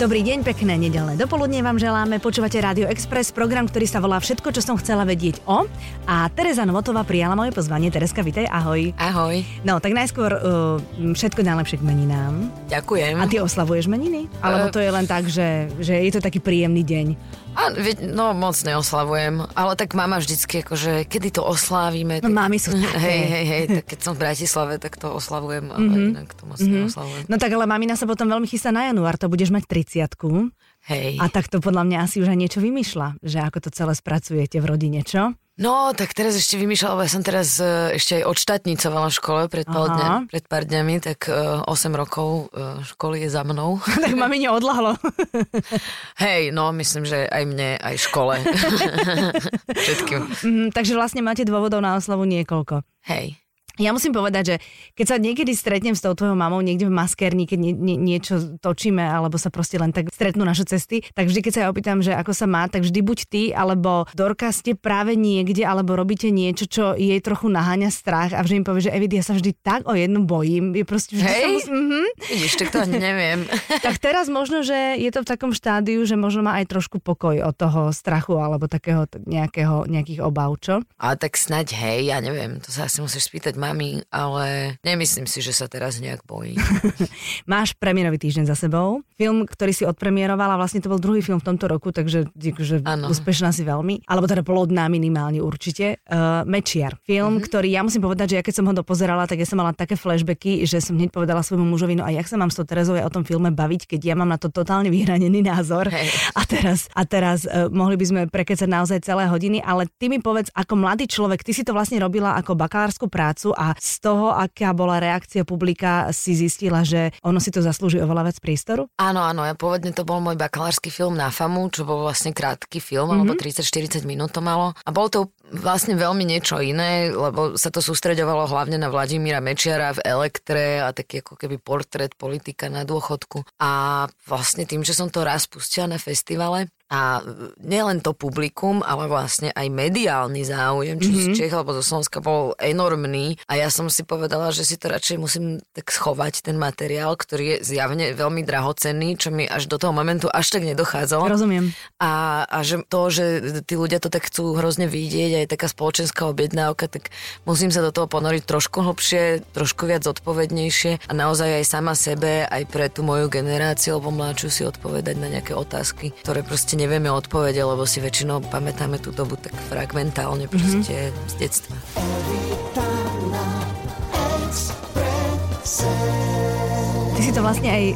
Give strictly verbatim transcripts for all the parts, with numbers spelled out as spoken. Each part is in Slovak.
Dobrý deň, pekné nedeľné dopoludne vám želáme. Počúvate Rádio Express, program, ktorý sa volá Všetko, čo som chcela vedieť o. A Tereza Novotová prijala moje pozvanie. Terezka, vitaj, ahoj. Ahoj. No, tak najskôr uh, všetko najlepšie k meninám. Ďakujem. A ty oslavuješ meniny? Alebo to je len tak, že, že je to taký príjemný deň? A, no, moc neoslavujem. Ale tak mama vždycky, akože, kedy to oslávime. Tak... No, mámy sú také. Hej, hej, hej, tak keď som v Bratislave, tak to oslavujem, ale mm-hmm. inak to moc mm-hmm. neoslavujem. No tak, ale mamina sa potom veľmi chystá na január, to budeš mať tridsať. Hej. A tak to podľa mňa asi už aj niečo vymýšľa, že ako to celé spracujete v rodine, čo? No, tak teraz ešte vymýšľala, lebo ja som teraz ešte aj odštátnicovala v škole pred, dňa, pred pár dňami, tak osem rokov školy je za mnou. Tak ma mi neodlahlo. Hej, no, myslím, že aj mne, aj škole. Všetkým. Mm, takže vlastne máte dôvodov na oslavu niekoľko. Hej. Ja musím povedať, že keď sa niekedy stretnem s tou tvojou mamou niekde v maskerni, keď nie, nie, niečo točíme, alebo sa proste len tak stretnú naše cesty, tak vždy, keď sa ja opýtam, že ako sa má, tak vždy buď ty, alebo Dorka ste práve niekde, alebo robíte niečo, čo jej trochu naháňa strach a vždy im povie, že Evi, ja sa vždy tak o jednu bojím. Je proste vždy hej, musí... mm-hmm. Vidíš, tak to neviem. Tak teraz možno, že je to v takom štádiu, že možno má aj trošku pokoj od toho strachu, alebo takého nejakého, nejakých obav, čo? Ale tak snaď, hej, ja neviem, to sa asi musíš spýtať mami, ale nemyslím si, že sa teraz nejak bojí. Máš premiérový týždeň za sebou. Film, ktorý si odpremierovala, vlastne to bol druhý film v tomto roku, takže že úspešná si veľmi. Alebo teda plodná minimálne určite. Uh, Mečiar. Film, mm-hmm. ktorý ja musím povedať, že ja keď som ho dopozerala, tak ja som mala také flashbacky, že som hneď povedala svojmu mužovi, no a jak sa mám s tou Terezou o tom filme baviť, keď ja mám na to totálne vyhranený názor. Hey. A teraz, a teraz uh, mohli by sme prekecať naozaj celé hodiny, ale ty mi povedz, ako mladý človek, ty si to vlastne robila ako bakalársku prácu. A z toho, aká bola reakcia publika, si zistila, že ono si to zaslúži oveľa viac priestoru? Áno, áno, ja pôvodne to bol môj bakalársky film na FAMU, čo bol vlastne krátky film, mm-hmm. alebo tridsať štyridsať minút to malo. A bol to vlastne veľmi niečo iné, lebo sa to sústreďovalo hlavne na Vladimíra Mečiara v Elektre a taký ako keby portrét politika na dôchodku. A vlastne tým, že som to raz pustila na festivale a nielen to publikum, ale vlastne aj mediálny záujem, či mm-hmm. z Čech alebo zo Slovenska bol enormný a ja som si povedala, že si to radšej musím tak schovať, ten materiál, ktorý je zjavne veľmi drahocenný, čo mi až do toho momentu až tak nedochádzalo. Rozumiem. A, a že to, že tí ľudia to tak chcú hrozne vidieť, je taká spoločenská objednávka, tak musím sa do toho ponoriť trošku hlbšie, trošku viac zodpovednejšie a naozaj aj sama sebe, aj pre tú moju generáciu, alebo mladšiu si odpovedať na nejaké otázky, ktoré proste nevieme odpovede, lebo si väčšinou pamätáme tú dobu tak fragmentálne proste mm-hmm. z detstva. Ty si to vlastne aj e,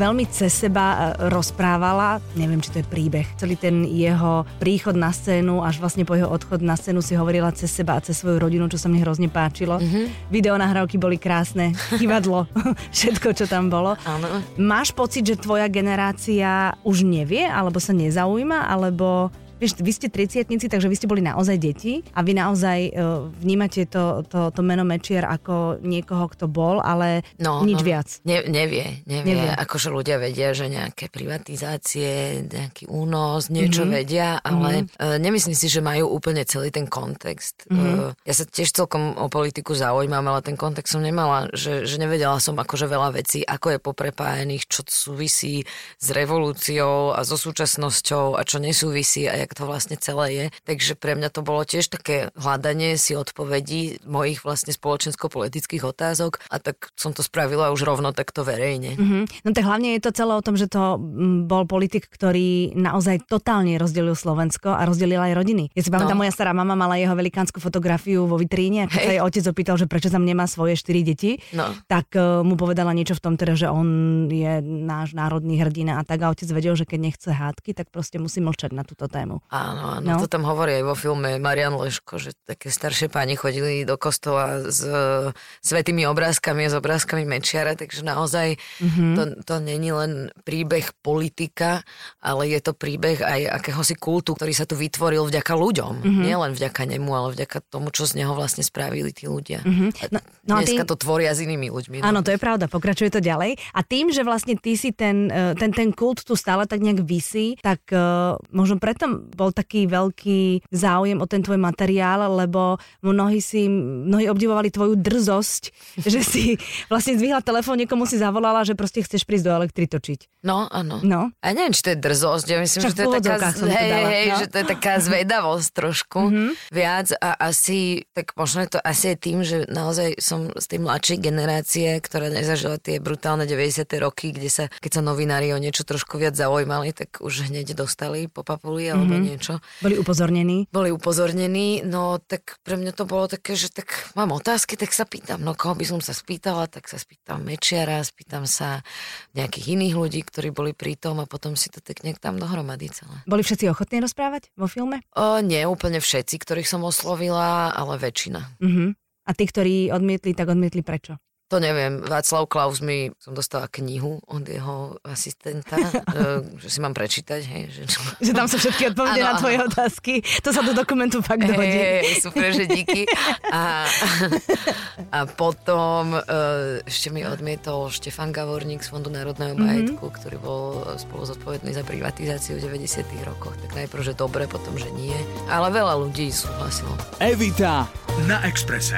veľmi cez seba rozprávala, neviem, či to je príbeh. Celý ten jeho príchod na scénu, až vlastne po jeho odchod na scénu si hovorila cez seba a cez svoju rodinu, čo sa mne hrozne páčilo. Mm-hmm. Videonahrávky boli krásne, divadlo, všetko, čo tam bolo. Áno. Máš pocit, že tvoja generácia už nevie, alebo sa nezaujíma, alebo... Vieš, vy ste tridsiatnici, takže vy ste boli naozaj deti a vy naozaj uh, vnímate to, to, to meno Mečiar ako niekoho, kto bol, ale no, nič no, viac. Ne, nevie, nevie. nevie. Akože ľudia vedia, že nejaké privatizácie, nejaký únos, niečo mm-hmm. vedia, ale mm-hmm. uh, nemyslím si, že majú úplne celý ten kontext. Mm-hmm. Uh, ja sa tiež celkom o politiku zaujímam, ale ten kontext som nemala, že, že nevedela som akože veľa vecí, ako je poprepájených, čo súvisí s revolúciou a so súčasnosťou a čo nesúvisí a jak to vlastne celé je. Takže pre mňa to bolo tiež také hľadanie si odpovedí mojich vlastne spoločensko-politických otázok a tak som to spravila už rovno takto verejne. Mm-hmm. No tak hlavne je to celé o tom, že to bol politik, ktorý naozaj totálne rozdelil Slovensko a rozdelil aj rodiny. Ja si pamätám, no. moja stará mama mala jeho velikánsku fotografiu vo vitríne a keď sa jej otec opýtal, že prečo tam nemá svoje štyri deti, no. tak uh, mu povedala niečo v tom, teda, že on je náš národný hrdina a tak a otec vedel, že keď nechce hádky, tak proste musí mlčať na túto tému. Áno, áno, no. To tam hovorí aj vo filme Marián Leško, že také staršie páni chodili do kostola s e, svätými obrázkami a s obrázkami Mečiara, takže naozaj mm-hmm. to, to není len príbeh politika, ale je to príbeh aj akéhosi kultu, ktorý sa tu vytvoril vďaka ľuďom. Mm-hmm. Nie len vďaka nemu, ale vďaka tomu, čo z neho vlastne spravili tí ľudia. Mm-hmm. No, no dneska ty... to tvoria s inými ľuďmi. Áno, no. To je pravda, pokračuje to ďalej. A tým, že vlastne ty si ten, ten, ten kult tu stále tak nejak visí, tak uh, možno preto bol taký veľký záujem o ten tvoj materiál, lebo mnohí si, mnohí obdivovali tvoju drzosť, že si vlastne zdvihla telefón, niekomu si zavolala, že proste chceš prísť do Elektry točiť. No, áno. No. A neviem, či to je drzosť, ja myslím, že to, je taká, hej, to hej, no? že to je taká zvedavosť trošku mm-hmm. viac a asi, tak možno je to asi je tým, že naozaj som z tej mladšej generácie, ktorá nezažila tie brutálne deväťdesiate roky, kde sa, keď sa novinári o niečo trošku viac zaujímali, tak už hneď dostali po papuli alebo mm-hmm. niečo. Boli upozornení. Boli upozornení, no tak pre mňa to bolo také, že tak mám otázky, tak sa pýtam, no koho by som sa spýtala, tak sa spýtam Mečiara, spýtam sa nejakých iných ľudí, ktorí boli pri tom a potom si to tak nejak tam dohromady celé. Boli všetci ochotní rozprávať vo filme? O, nie, úplne všetci, ktorých som oslovila, ale väčšina. Mm-hmm. A tí, ktorí odmietli, tak odmietli prečo? To neviem, Václav Klaus mi, som dostala knihu od jeho asistenta, že si mám prečítať, hej. Že, že tam sa všetky odpovede ano, na tvoje ano. Otázky, to sa do dokumentu fakt dohodí. Hej, super, že díky. A, a potom ešte mi odmietol Štefan Gavorník z Fondu národného majetku, mm-hmm. ktorý bol spolu zodpovedný za privatizáciu v deväťdesiatych rokoch. Tak najprv, že dobre, potom, že nie. Ale veľa ľudí súhlasilo. Evita na Expresse.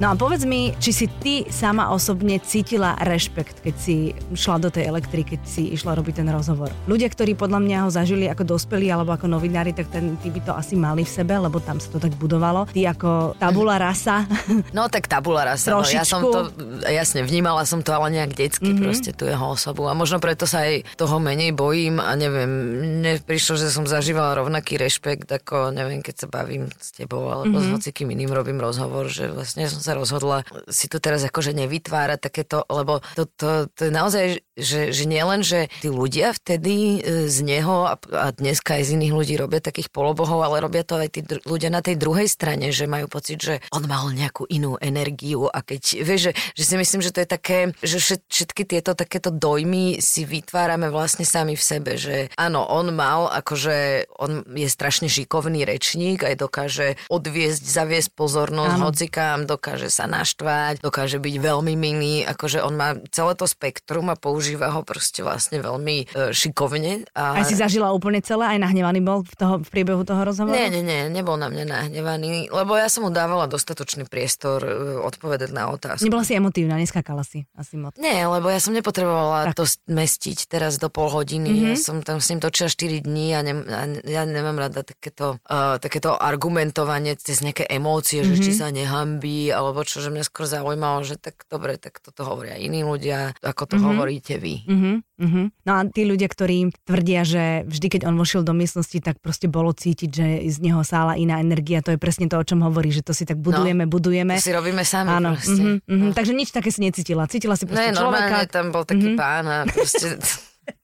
No a povedz mi, či si ty sama osobne cítila rešpekt, keď si šla do tej Elektry, keď si išla robiť ten rozhovor. Ľudia, ktorí podľa mňa ho zažili ako dospelí alebo ako novinári, tak ten, tí by to asi mali v sebe, lebo tam sa to tak budovalo. Ty ako tabula rasa. No tak tabula rasa. Trošičku. No, ja som to, jasne, vnímala som to ale nejak detsky, mm-hmm. proste tú jeho osobu. A možno preto sa aj toho menej bojím a neviem, mne prišlo, že som zažívala rovnaký rešpekt, ako neviem, keď sa bavím s tebou alebo mm-hmm. s hocikým iným robím rozhovor, že vlastne som sa rozhodla si to teraz akože nevytvárať takéto, lebo to, to, to je naozaj, že, že nie len, že tí ľudia vtedy z neho a, a dneska aj z iných ľudí robia takých polobohov, ale robia to aj tí dr- ľudia na tej druhej strane, že majú pocit, že on mal nejakú inú energiu a keď, vieš, že, že si myslím, že to je také, že všetky tieto takéto dojmy si vytvárame vlastne sami v sebe, že áno, on mal akože, on je strašne šikovný rečník, aj dokáže odviesť, zaviesť pozornosť ano. Hocikám, dokáže že sa naštvať, dokáže byť veľmi milý, akože on má celé to spektrum a používa ho proste vlastne veľmi e, šikovne. A... Aj si zažila úplne celé? Aj nahnevaný bol v, toho, v priebehu toho rozhovoru? Nie, nie, nie, nebol na mňa nahnevaný, lebo ja som mu dávala dostatočný priestor e, odpovedať na otázku. Nebola si emotívna, neskákala si asi moc. Nie, lebo ja som nepotrebovala tak. To zmestiť teraz do pol hodiny. Mm-hmm. Ja som tam s ním točila štyri dní a, ne, a ja nemám rada takéto, uh, takéto argumentovanie cez nejaké emócie, mm-hmm. že či sa nehambí, alebo lebo čo, že mňa skôr zaujímalo, že tak dobre, tak toto hovoria iní ľudia, ako to mm-hmm. hovoríte vy. Mm-hmm, mm-hmm. No a tí ľudia, ktorí tvrdia, že vždy, keď on vošiel do miestnosti, tak proste bolo cítiť, že z neho sála iná energia, to je presne to, o čom hovorí, že to si tak budujeme, no, budujeme. To si robíme sami áno, proste. Mm-hmm, mm-hmm. No. Takže nič také si necítila, cítila si proste ne, človeka. Ne, tam bol taký mm-hmm. pán a proste...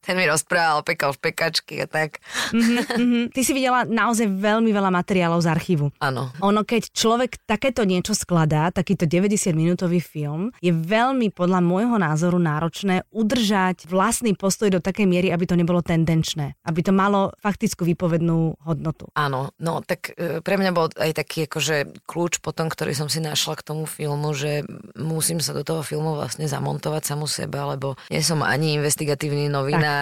Ten mi rozprával, pekal v pekačky a tak. Mm-hmm, mm-hmm. Ty si videla naozaj veľmi veľa materiálov z archívu. Áno. Ono, keď človek takéto niečo skladá, takýto deväťdesiatminútový film, je veľmi podľa môjho názoru náročné udržať vlastný postoj do takej miery, aby to nebolo tendenčné. Aby to malo faktickú výpovednú hodnotu. Áno, no tak pre mňa bol aj taký akože kľúč potom, ktorý som si našla k tomu filmu, že musím sa do toho filmu vlastne zamontovať samu seba, lebo nie som ani investigatívny novinár,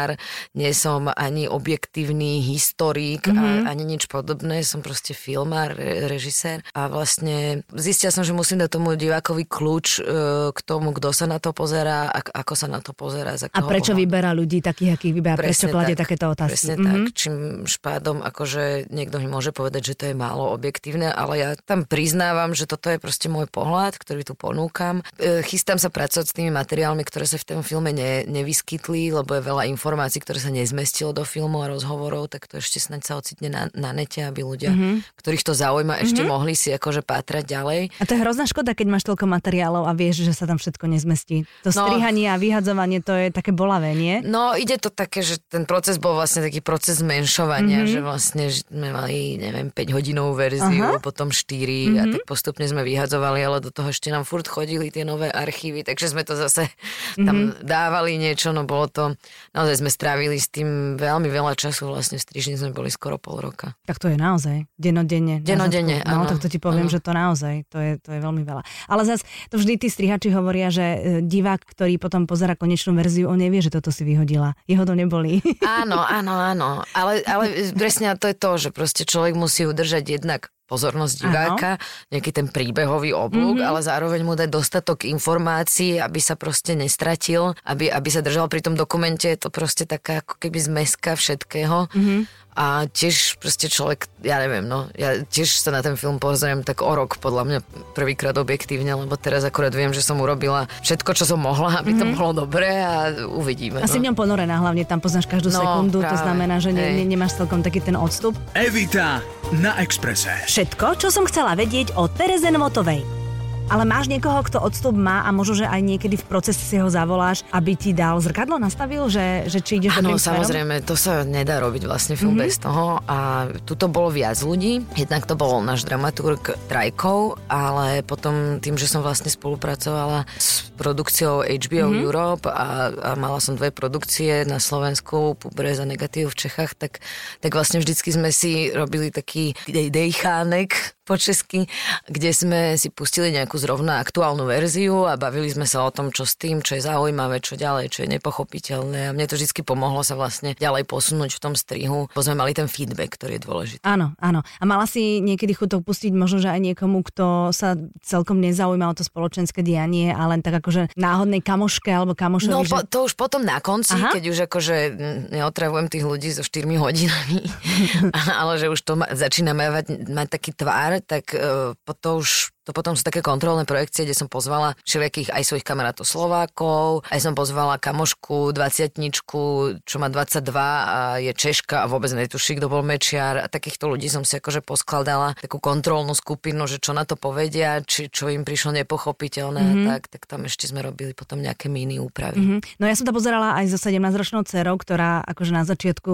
nie som ani objektívny historik, mm-hmm. a, ani nič podobné, som proste filmár, re, režisér a vlastne zistila som, že musím dať tomu divákovi kľúč e, k tomu, kto sa na to pozerá a ako sa na to pozerá. A prečo pohľadu. Vyberá ľudí takých, akých vyberá, presne prečo kladie tak, takéto otázky. Presne mm-hmm. tak, čím špádom akože niekto mi môže povedať, že to je málo objektívne, ale ja tam priznávam, že toto je proste môj pohľad, ktorý tu ponúkam. E, chystám sa pracovať s tými materiálmi, ktoré sa v tom filme ne, nevyskytli, lebo je veľa informácií informácií, ktoré sa nezmestilo do filmu a rozhovorov, tak to ešte snaď sa ocitne na, na nete, aby ľudia, mm-hmm. ktorých to zaujíma, ešte mm-hmm. mohli si akože pátrať ďalej. A to je hrozná škoda, keď máš toľko materiálov a vieš, že sa tam všetko nezmestí. To no, strihanie a vyhadzovanie, to je také bolavé, nie? No, ide to také, že ten proces bol vlastne taký proces zmenšovania, mm-hmm. že vlastne sme mali, neviem, päťhodinovú verziu, aha. potom štyri mm-hmm. a tak postupne sme vyhadzovali, ale do toho ešte nám furt chodili tie nové archívy, takže sme to zase mm-hmm. tam dávali niečo, no bolo to no, naozaj sme strávili s tým veľmi veľa času, vlastne v Strižni sme boli skoro pol roka. Tak to je naozaj, denodenne. Denodenne, áno. No, tak to ti poviem, ano. Že to naozaj, to je, to je veľmi veľa. Ale zase to vždy tí strihači hovoria, že divák, ktorý potom pozerá konečnú verziu, on nevie, že toto si vyhodila. Jeho to nebolí. Áno, áno, áno. Ale, ale presne to je to, že proste človek musí udržať jednak pozornosť diváka, ano. Nejaký ten príbehový oblúk, mm-hmm. ale zároveň mu dať dostatok informácií, aby sa proste nestratil, aby, aby sa držal pri tom dokumente, je to proste taká ako keby zmeska všetkého. Mm-hmm. A tiež proste človek, ja neviem, no, ja tiež sa na ten film pozriem tak o rok, podľa mňa prvýkrát objektívne, lebo teraz akorát viem, že som urobila všetko, čo som mohla, aby mm-hmm. to bolo dobré a uvidíme. Asi no. v ňom ponorená, hlavne tam poznáš každú no, sekundu, práve. To znamená, že ne, ne, nemáš celkom taký ten odstup. Evita na Expresse. Všetko, čo som chcela vedieť o Tereze Novotovej. Ale máš niekoho, kto odstup má a možno, že aj niekedy v procese si ho zavoláš, aby ti dal zrkadlo, nastavil, že, že či ideš do príkladu? Áno, samozrejme, to sa nedá robiť vlastne film mm-hmm. bez toho a tuto bolo viac ľudí, jednak to bol náš dramaturg Trajkov, ale potom tým, že som vlastne spolupracovala s produkciou há bé ó mm-hmm. Europe a, a mala som dve produkcie na Slovensku, Pubreza, Negatív v Čechách, tak, tak vlastne vždycky sme si robili taký dejchánek po česky, kde sme si pustili nejakú zrovna aktuálnu verziu a bavili sme sa o tom, čo s tým, čo je zaujímavé, čo ďalej, čo je nepochopiteľné. A mne to vždy pomohlo sa vlastne ďalej posunúť v tom strihu, bo sme mali ten feedback, ktorý je dôležitý. Áno, áno. A mala si niekedy chuť to pustiť možno, že aj niekomu, kto sa celkom nezaujíma o to spoločenské dianie a len tak akože náhodnej kamoške alebo kamošovi. No po, to už potom na konci, aha. keď už akože neotravujem tých ľudí so štyrmi hodinami, ale že už to ma, začína mať, mať taký tvár, tak uh, to už to potom sú také kontrolné projekcie, kde som pozvala všelijakých aj svojich kamarátov Slovákov, aj som pozvala kamošku, dvadsiatničku, čo má dvadsaťdva a je Češka a vôbec netuší, kto bol Mečiar. A takýchto ľudí som si akože poskladala takú kontrolnú skupinu, že čo na to povedia, či čo im prišlo nepochopiteľné mm-hmm. a tak, tak tam ešte sme robili potom nejaké mini úpravy. Mm-hmm. No ja som to pozerala aj so sedemnásťročnou dcerou, ktorá akože na začiatku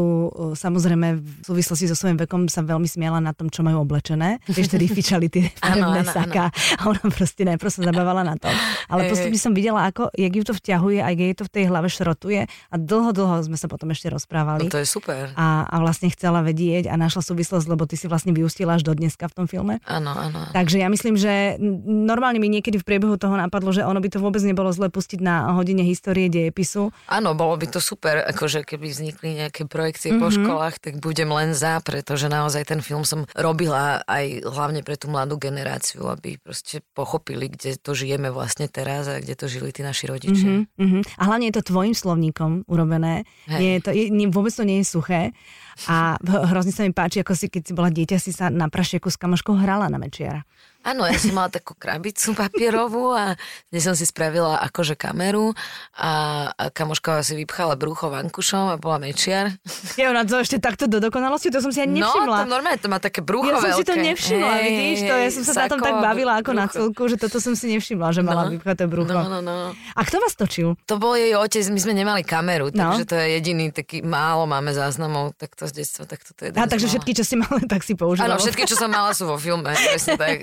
samozrejme v súvislosti so svojím vekom sa veľmi smiala na tom, čo majú oblečené. Vieš, tedy fičali tie farebné saky. A ona proste najprv sa zabávala na to. Ale postupne som videla, ako, jak ju to vťahuje, aj jej to v tej hlave šrotuje a dlho, dlho sme sa potom ešte rozprávali. No to je super. A, a vlastne chcela vedieť a našla súvislosť, lebo ty si vlastne vyústila až do dneska v tom filme. Áno, áno. Takže ja myslím, že normálne mi niekedy v priebehu toho napadlo, že ono by to vôbec nebolo zle pustiť na hodine histórie dejepisu. Áno, bolo by to super, akože keby vznikli nejaké projekcie mm-hmm. po školách, tak budem len za, pretože naozaj ten film som robila aj hlavne pre tú mladú generáciu, aby proste pochopili, kde to žijeme vlastne teraz a kde to žili tí naši rodičia. Mm-hmm, mm-hmm. A hlavne je to tvojim slovníkom urobené. Je to, je, nie, vôbec to nie je suché. A hrozne sa mi páči, ako si, keď si bola dieťa, si sa na prašieku s kamoškou hrala na Mečiara. Áno, ja som mala takú krabicu papierovú a dnes som si spravila akože kameru a, a kamoška si vypchala brucho vankušom a bola Mečiar. Ja ona to ešte takto do dokonalosti, to som si ani nevšimla. No, to normálne to má také brucho veľké. Ja som si to nevšimla, hey, vidíš to, ja som sa na tom tak bavila ako brucho. Na celku, že toto som si nevšimla, že mala no, vypchaté brucho. No, no, no. A kto vás točil? To bol jej otec, my sme nemali kameru, takže no. to je jediný taký, málo máme záznamov, tak to z detstva, tak toto je. A takže všetky, čo si mala, tak si používala. Áno, všetky, čo som mala, sú vo filme, presne tak.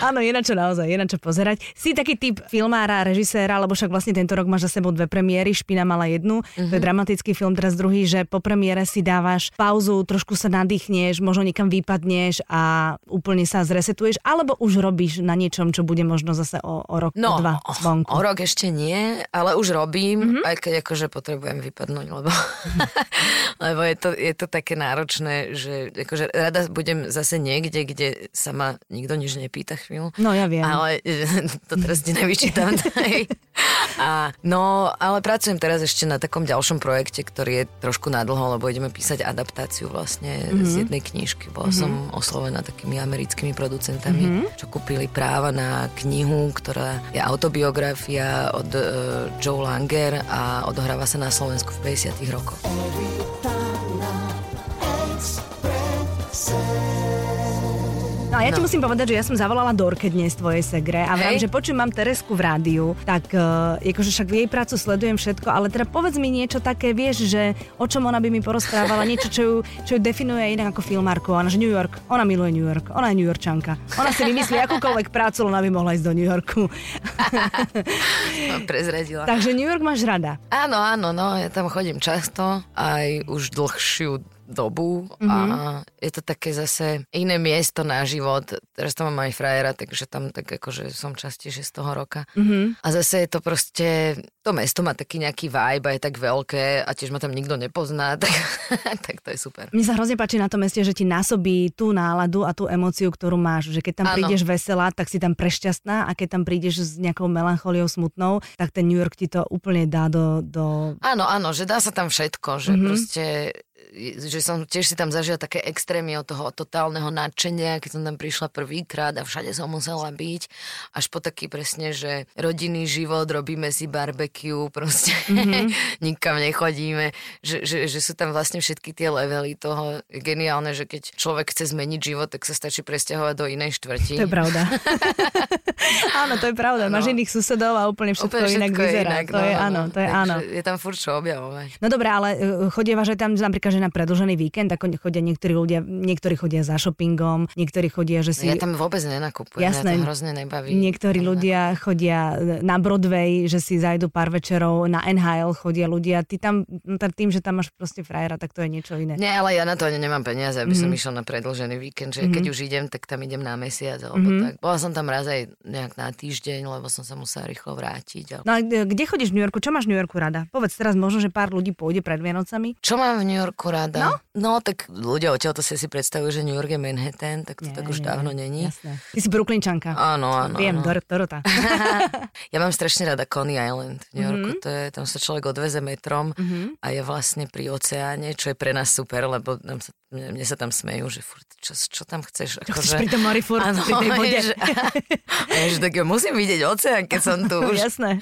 Áno, je na čo naozaj, je na čo pozerať. Si taký typ filmára, režiséra, lebo však vlastne tento rok máš za sebou dve premiéry, Špina mala jednu, mm-hmm. to je dramatický film, teraz druhý, že po premiére si dávaš pauzu, trošku sa nadýchneš, možno niekam vypadneš a úplne sa zresetuješ, alebo už robíš na niečom, čo bude možno zase o, o rok, no, o dva zvonku. O rok ešte nie, ale už robím, mm-hmm. aj keď akože potrebujem vypadnúť, lebo, lebo je, to, je to také náročné, že akože rada budem zase niekde, kde sa ma nikto nič nepýta chvíľu. No ja viem. Ale to teraz ti nevyčítam. A, no, ale pracujem teraz ešte na takom ďalšom projekte, ktorý je trošku nadlho, lebo ideme písať adaptáciu vlastne mm-hmm. z jednej knižky. Bola mm-hmm. som oslovená takými americkými producentami, mm-hmm. čo kúpili práva na knihu, ktorá je autobiografia od uh, Joe Langer a odohráva sa na Slovensku v päťdesiatych rokoch. A Ale ja no. ti musím povedať, že ja som zavolala Dorke dnes tvojej segre a vrám, že počujem, mám Teresku v rádiu, tak uh, akože však jej prácu sledujem všetko, ale teda povedz mi niečo také, vieš, že o čom ona by mi porozprávala, niečo, čo ju, čo ju definuje inak ako filmárku. Ona, že New York, ona miluje New York, ona je New Yorkčanka. Ona si vymyslí akúkoľvek prácu, ona by mohla ísť do New Yorku. Prezradila. Takže New York máš rada. Áno, áno, no, ja tam chodím často, aj už dlhšiu dobu a mm-hmm. je to také zase iné miesto na život. Teraz tam mám aj frajera, takže tam tak akože som častejšie z toho roka. Mm-hmm. A zase je to proste, to mesto má taký nejaký vibe a je tak veľké a tiež ma tam nikto nepozná, tak, tak to je super. Mne sa hrozne páči na tom meste, že ti násobí tú náladu a tú emóciu, ktorú máš. Že keď tam ano. prídeš veselá, tak si tam prešťastná a keď tam prídeš s nejakou melancholiou smutnou, tak ten New York ti to úplne dá do... do... Áno, áno, že dá sa tam všetko, že mm-hmm. proste... že som tiež si tam zažila také extrémy od toho totálneho nadšenia, keď som tam prišla prvýkrát a všade som musela byť, až po taký presne, že rodinný život, robíme si barbecue, proste mm-hmm. nikam nechodíme, že, že, že sú tam vlastne všetky tie levely toho geniálne, že keď človek chce zmeniť život, tak sa stačí presťahovať do inej štvrti. To je pravda. Áno, to je pravda, máš no. iných susedov a úplne všetko, úplne všetko inak vyzerá. Inak, to, no, je, no, áno, to je áno. Je tam furt čo objavovať. No dobré, ale chodievaš aj tam napríklad že na predĺžený víkend, ako chodia niektorí ľudia, niektorí chodia za shoppingom, niektorí chodia, že si... Ja tam vôbec nenakupujem, ja to hrozne nebaví. Niektorí ľudia chodia na Broadway, že si zajdu pár večerov, na en há el chodia ľudia, ty tam, tým, že tam máš proste frajera, tak to je niečo iné. Nie, ale ja na to ani nemám peniaze, aby mm-hmm. som išla na predĺžený víkend, že mm-hmm. keď už idem, tak tam idem na mesiac, alebo mm-hmm. tak. Bola som tam raz aj nejak na týždeň, lebo som sa musela rýchlo vrátiť. Ale... No a kde chodíš v New Yorku? Čo máš v New Yorku rada? Povedz teraz, možno že pár ľudí pôjde pred Vianocami. Čo mám v New Yorku rada. No? No, tak ľudia odtiaľto si si predstavujú, že New York je Manhattan, tak to nie, tak už nie, dávno není. Jasné. Ty si Brooklynčanka. Áno, áno. Viem, áno. Dor- Dorota. Ja mám strašne rada Coney Island v New Yorku, mm-hmm. to je, tam sa človek odveze metrom mm-hmm. a je vlastne pri oceáne, čo je pre nás super, lebo nám sa, mne, mne sa tam smejú, že furt, čo, čo tam chceš? Čo ako, chceš že... pri tom mori furt, ano, pri tej vode? Že tak ja musím vidieť oceán, keď som tu už. Jasné.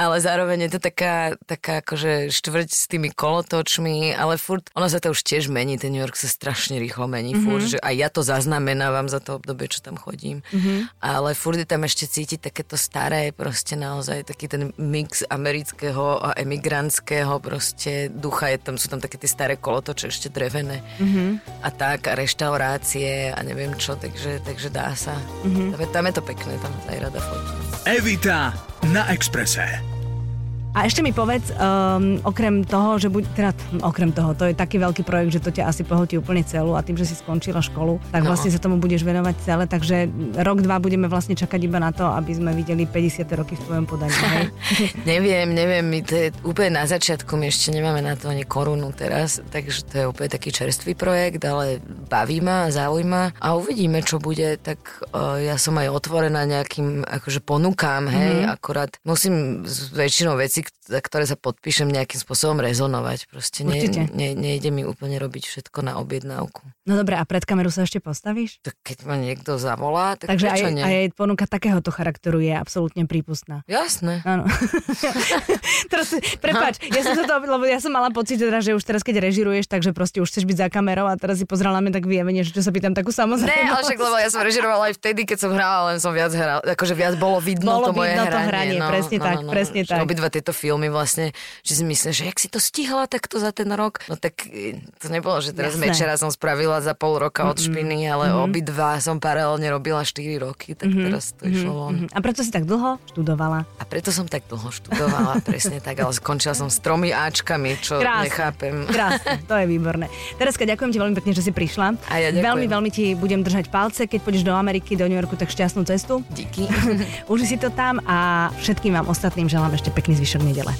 Ale zároveň je to taká, taká akože štvrť s tými kolotočmi, ale furt ono sa to už tiež mení, ten New York sa strašne rýchlo mení, mm-hmm. furt, že aj ja to zaznamenávam za to obdobie, čo tam chodím. Mm-hmm. Ale furt je tam ešte cítiť takéto staré, proste naozaj taký ten mix amerického a emigrantského proste ducha, je tam, sú tam také tie staré kolotoče, ešte drevené. Mm-hmm. A tak, a reštaurácie a neviem čo, takže, takže dá sa. Mm-hmm. Tam, je, tam je to pekné, tam aj rada chodím. Evita na Expresse. A ešte mi povedz, um, okrem toho, že buď, teda okrem toho, to je taký veľký projekt, že to ťa asi pohotí úplne celú a tým, že si skončila školu, tak no. vlastne sa tomu budeš venovať celé, takže rok, dva budeme vlastne čakať iba na to, aby sme videli päťdesiate roky v tvojom podaní, hej? Neviem, neviem, my to je úplne na začiatku, my ešte nemáme na to ani korunu teraz, takže to je úplne taký čerstvý projekt, ale baví ma, zaujíma a uvidíme, čo bude, tak uh, ja som aj otvorená nejakým, akože ponukám, hej, mm-hmm. akorát musím s väčšinou vecí, za ktoré sa podpíšem, nejakým spôsobom rezonovať. Proste ne, ne, nejde mi úplne robiť všetko na objednávku. No dobre, a pred kameru sa ešte postavíš? Tak keď ma niekto zavolá, tak takže prečo aj, nie? Takže aj ponuka takéhoto charakteru je absolútne prípustná. Jasné. Áno. Teraz, prepáč, ja som sa to, lebo ja som mala pocit, teda, že už teraz, keď režiruješ, takže proste už chceš byť za kamerou a teraz si pozrela na mňa, tak vieme, niečo, čo sa pýtam takú samozrejmosť. Ne, ale však, lebo ja som režirovala aj vtedy, keď som hrála, len som viac hrála, akože viac bolo vidno bolo to moje vidno hranie. Bolo vidno to hranie, no, presne no, tak, no, no, presne tak. Obidva tieto filmy vlastne, že si myslím, že jak si to stihla takto za ten rok, no tak to nebolo, že teraz Jasné. Mečera som spravila za pol roka mm-hmm. od špiny, ale mm-hmm. obidva som paralelne robila štyri roky, tak mm-hmm. teraz to mm-hmm. išlo von. Mm-hmm. A preto si tak dlho študovala? A preto som tak dlho študovala, presne tak, ale skončila som s tromi áčkami, čo krásne, nechápem. Krásne, to je výborné. Tereska, ďakujem ti veľmi pekne, že si prišla. A ja ďakujem. Veľmi, veľmi ti budem držať palce, keď pôjdeš do Ameriky, do New Yorku, tak šťastnú cestu. Díky. Uži si to tam a všetkým vám ostatným želám ešte pekný zvyšok nedele.